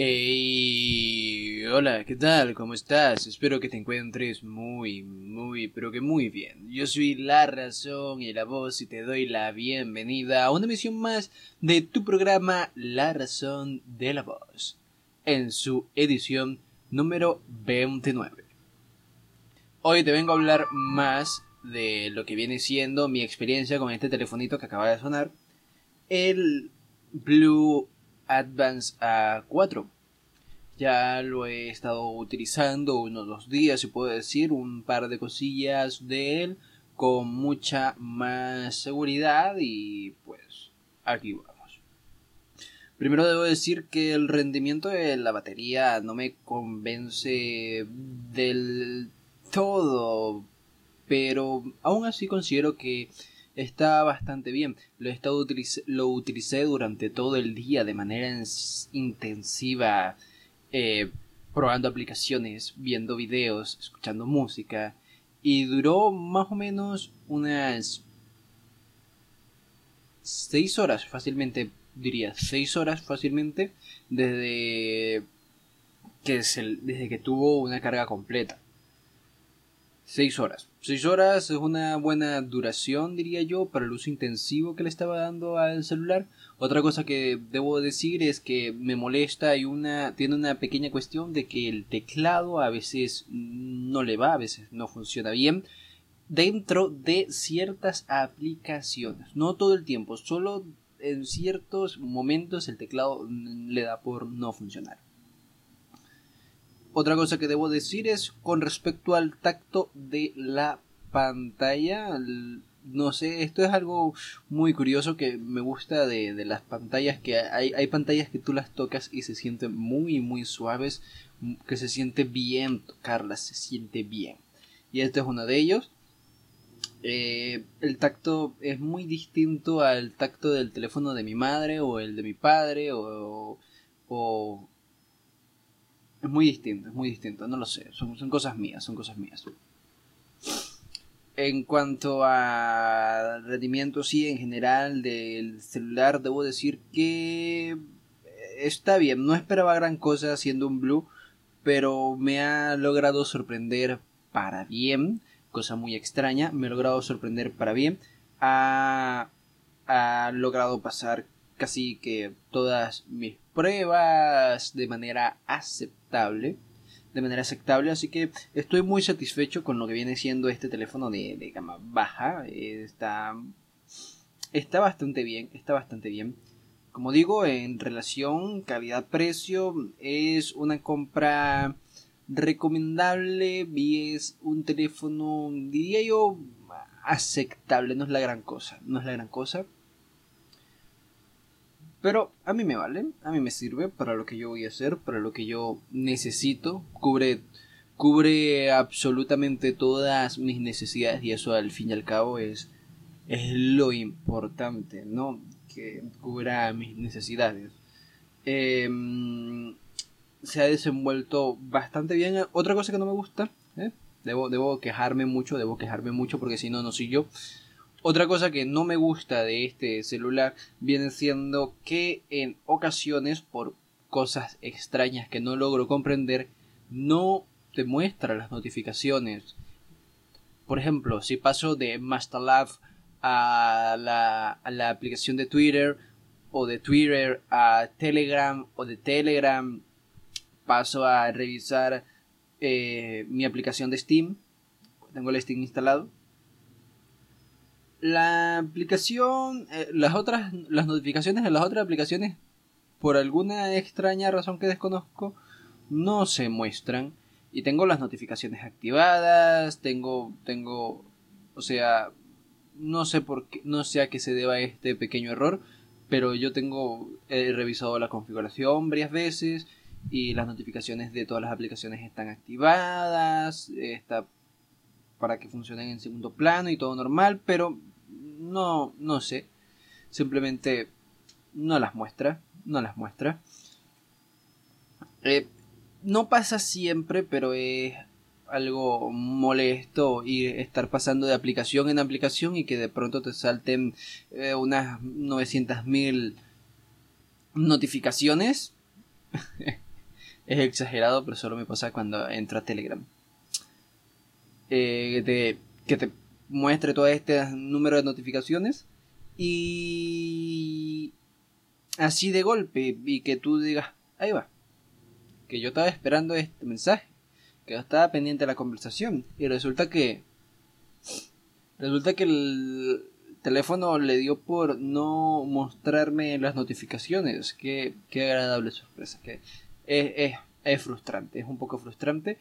Hey, hola, ¿qué tal? ¿Cómo estás? Espero que te encuentres muy bien. Yo soy la razón y la voz y te doy la bienvenida a una emisión más de tu programa La Razón de la Voz, en su edición número 29. Hoy te vengo a hablar más de lo que viene siendo mi experiencia con este telefonito que acaba de sonar, el Blu Advance A4. Ya lo he estado utilizando unos 2 días, si puedo decir, un par de cosillas de él con mucha más seguridad y pues aquí vamos. Primero debo decir que el rendimiento de la batería no me convence del todo, pero aún así considero que está bastante bien. Lo utilicé durante todo el día de manera intensiva, probando aplicaciones, viendo videos, escuchando música, y duró más o menos unas 6 horas fácilmente, diría 6 horas fácilmente, desde que tuvo una carga completa. 6 horas es una buena duración, diría yo, para el uso intensivo que le estaba dando al celular. Otra cosa que debo decir es que me molesta y tiene una pequeña cuestión de que el teclado a veces no le va, a veces no funciona bien dentro de ciertas aplicaciones. No todo el tiempo, solo en ciertos momentos el teclado le da por no funcionar. Otra cosa que debo decir es con respecto al tacto de la pantalla. No sé, esto es algo muy curioso que me gusta de las pantallas, que hay pantallas que tú las tocas y se sienten muy suaves, que se siente bien tocarlas, se siente bien. Y este es uno de ellos. El tacto es muy distinto al tacto del teléfono de mi madre o el de mi padre o Es muy distinto, no lo sé, son cosas mías. En cuanto a rendimiento, sí, en general del celular, debo decir que está bien. No esperaba gran cosa siendo un Blu, pero me ha logrado sorprender para bien, cosa muy extraña, Ha logrado pasar casi que todas mis pruebas de manera aceptable, así que estoy muy satisfecho con lo que viene siendo este teléfono de gama baja. Está bastante bien. Como digo, en relación calidad-precio es una compra recomendable y es un teléfono, diría yo, aceptable. No es la gran cosa. Pero a mí me vale, a mí me sirve para lo que yo voy a hacer, para lo que yo necesito. Cubre absolutamente todas mis necesidades y eso al fin y al cabo es lo importante, ¿no? Que cubra mis necesidades. Se ha desenvuelto bastante bien. Otra cosa que no me gusta, debo quejarme mucho porque si no, no soy yo. Otra cosa que no me gusta de este celular viene siendo que en ocasiones, por cosas extrañas que no logro comprender, no te muestra las notificaciones. Por ejemplo, si paso de Mastalab a la aplicación de Twitter, o de Twitter a Telegram, o de Telegram paso a revisar mi aplicación de Steam, tengo el Steam instalado. La aplicación, las notificaciones de las otras aplicaciones, por alguna extraña razón que desconozco, no se muestran. Y tengo las notificaciones activadas, o sea, no sé a qué se deba este pequeño error, pero yo he revisado la configuración varias veces y las notificaciones de todas las aplicaciones están activadas, para que funcionen en segundo plano y todo normal, pero no sé, simplemente no las muestra. No pasa siempre, pero es algo molesto y estar pasando de aplicación en aplicación y que de pronto te salten unas 900.000 notificaciones Es exagerado, pero solo me pasa cuando entro a Telegram. Que te muestre todo este número de notificaciones y así de golpe, y que tú digas, ahí va, que yo estaba esperando este mensaje, que yo estaba pendiente de la conversación, y resulta que el teléfono le dio por no mostrarme las notificaciones. Qué agradable sorpresa. Que es frustrante, es un poco frustrante,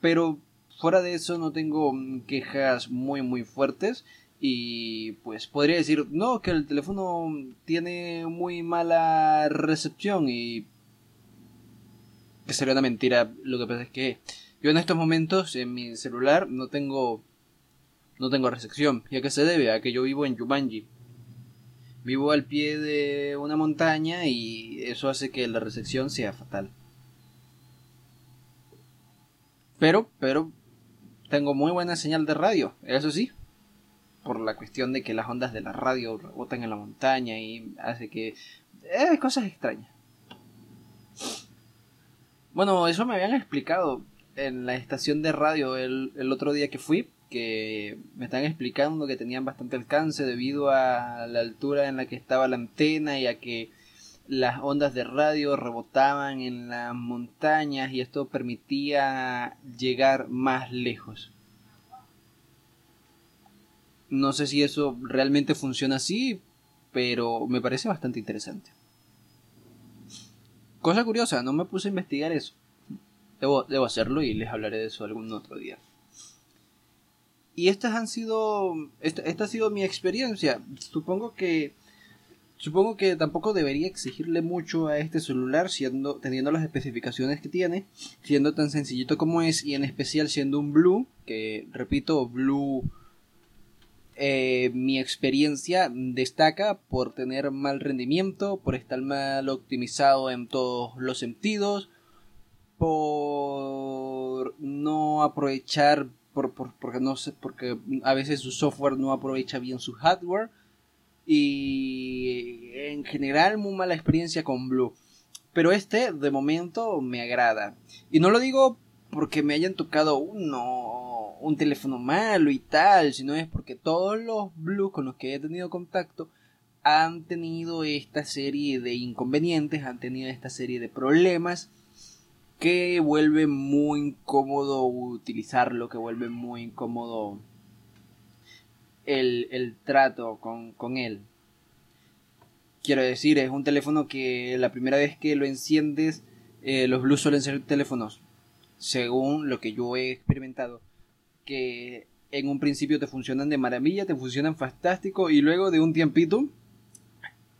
pero fuera de eso no tengo quejas muy muy fuertes. Y pues podría decir, no, que el teléfono tiene muy mala recepción, y que sería una mentira. Lo que pasa es que yo en estos momentos en mi celular no tengo recepción. ¿Y a qué se debe? A que yo vivo en Yumanji. Vivo al pie de una montaña y eso hace que la recepción sea fatal. Pero tengo muy buena señal de radio, eso sí, por la cuestión de que las ondas de la radio rebotan en la montaña y hace que... cosas extrañas. Bueno, eso me habían explicado en la estación de radio el otro día que fui, que me están explicando que tenían bastante alcance debido a la altura en la que estaba la antena y a que las ondas de radio rebotaban en las montañas y esto permitía llegar más lejos. No sé si eso realmente funciona así, pero me parece bastante interesante. Cosa curiosa, no me puse a investigar eso. Debo hacerlo y les hablaré de eso algún otro día. Y esta ha sido mi experiencia. Supongo que tampoco debería exigirle mucho a este celular, teniendo las especificaciones que tiene, siendo tan sencillito como es, y en especial siendo un Blu, que repito, Blu, mi experiencia destaca por tener mal rendimiento, por estar mal optimizado en todos los sentidos, por no aprovechar, porque a veces su software no aprovecha bien su hardware, y en general muy mala experiencia con Blu. Pero de momento me agrada, y no lo digo porque me hayan tocado un teléfono malo y tal, sino es porque todos los Blu con los que he tenido contacto han tenido esta serie de inconvenientes, han tenido esta serie de problemas que vuelve muy incómodo utilizarlo, que vuelve muy incómodo el trato con él. Quiero decir, es un teléfono que la primera vez que lo enciendes, los Blu suelen ser teléfonos, según lo que yo he experimentado, que en un principio te funcionan de maravilla, te funcionan fantástico, y luego de un tiempito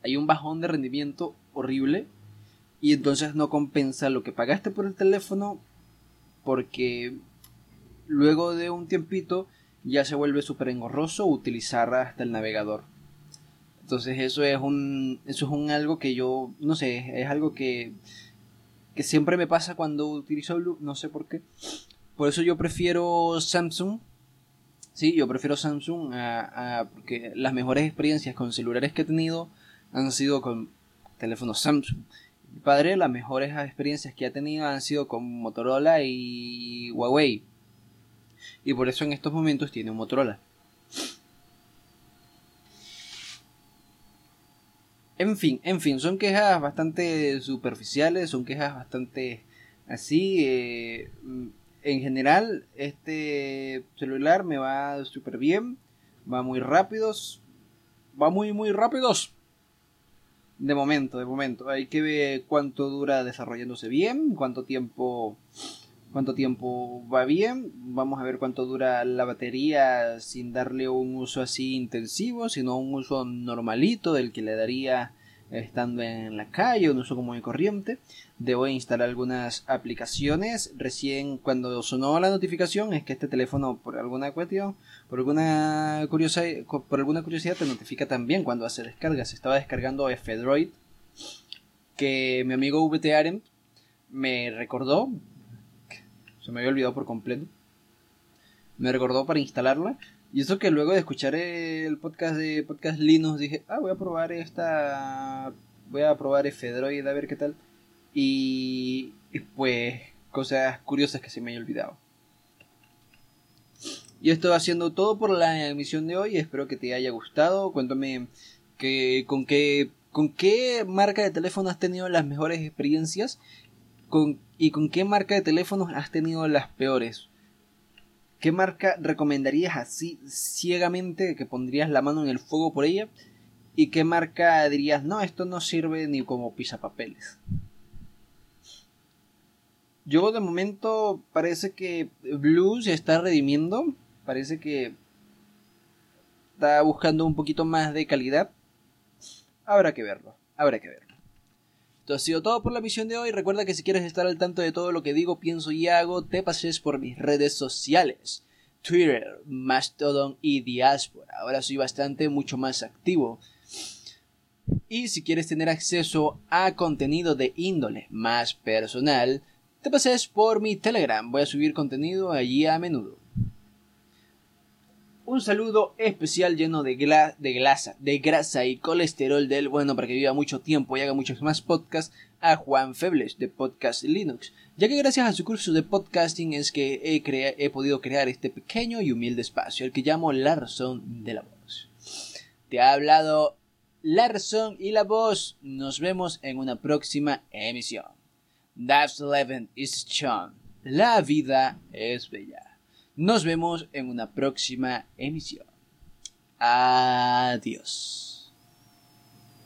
hay un bajón de rendimiento horrible, y entonces no compensa lo que pagaste por el teléfono, porque luego de un tiempito ya se vuelve súper engorroso utilizar hasta el navegador. Entonces eso es algo que yo, no sé, es algo que siempre me pasa cuando utilizo Blu, no sé por qué. Por eso yo prefiero Samsung. Sí, yo prefiero Samsung porque las mejores experiencias con celulares que he tenido han sido con teléfonos Samsung. Mi padre, las mejores experiencias que ha tenido han sido con Motorola y Huawei. Y por eso en estos momentos tiene un Motorola. En fin, son quejas bastante superficiales, son quejas bastante así. En general, este celular me va súper bien, va muy rápidos. De momento, hay que ver cuánto dura desarrollándose bien, cuánto tiempo va bien. Vamos a ver cuánto dura la batería sin darle un uso así intensivo, sino un uso normalito del que le daría estando en la calle, un uso común y corriente. Debo instalar algunas aplicaciones. Recién cuando sonó la notificación es que este teléfono, por alguna curiosidad, te notifica también cuando hace descargas. Estaba descargando F-Droid, que mi amigo VT Arendt me recordó. Se me había olvidado por completo. Me recordó para instalarla. Y eso que luego de escuchar el podcast de Podcast Linux dije, voy a probar F-Droid a ver qué tal. Y pues cosas curiosas que se me haya olvidado. Yo estoy haciendo todo por la emisión de hoy, espero que te haya gustado. Cuéntame con qué marca de teléfono has tenido las mejores experiencias y con qué marca de teléfonos has tenido las peores. ¿Qué marca recomendarías así ciegamente, que pondrías la mano en el fuego por ella? ¿Y qué marca dirías, no, esto no sirve ni como pisapapeles? Yo de momento parece que Blu se está redimiendo, parece que está buscando un poquito más de calidad. Habrá que verlo. Esto ha sido todo por la emisión de hoy. Recuerda que si quieres estar al tanto de todo lo que digo, pienso y hago, te pases por mis redes sociales. Twitter, Mastodon y Diaspora. Ahora soy mucho más activo. Y si quieres tener acceso a contenido de índole más personal, te pases por mi Telegram. Voy a subir contenido allí a menudo. Un saludo especial lleno de grasa y colesterol del bueno para que viva mucho tiempo y haga muchos más podcasts a Juan Febles de Podcast Linux, ya que gracias a su curso de podcasting es que he podido crear este pequeño y humilde espacio, el que llamo La Razón de la Voz. Te ha hablado La Razón y la Voz. Nos vemos en una próxima emisión. That's 11 is John. La vida es bella. Nos vemos en una próxima emisión. Adiós.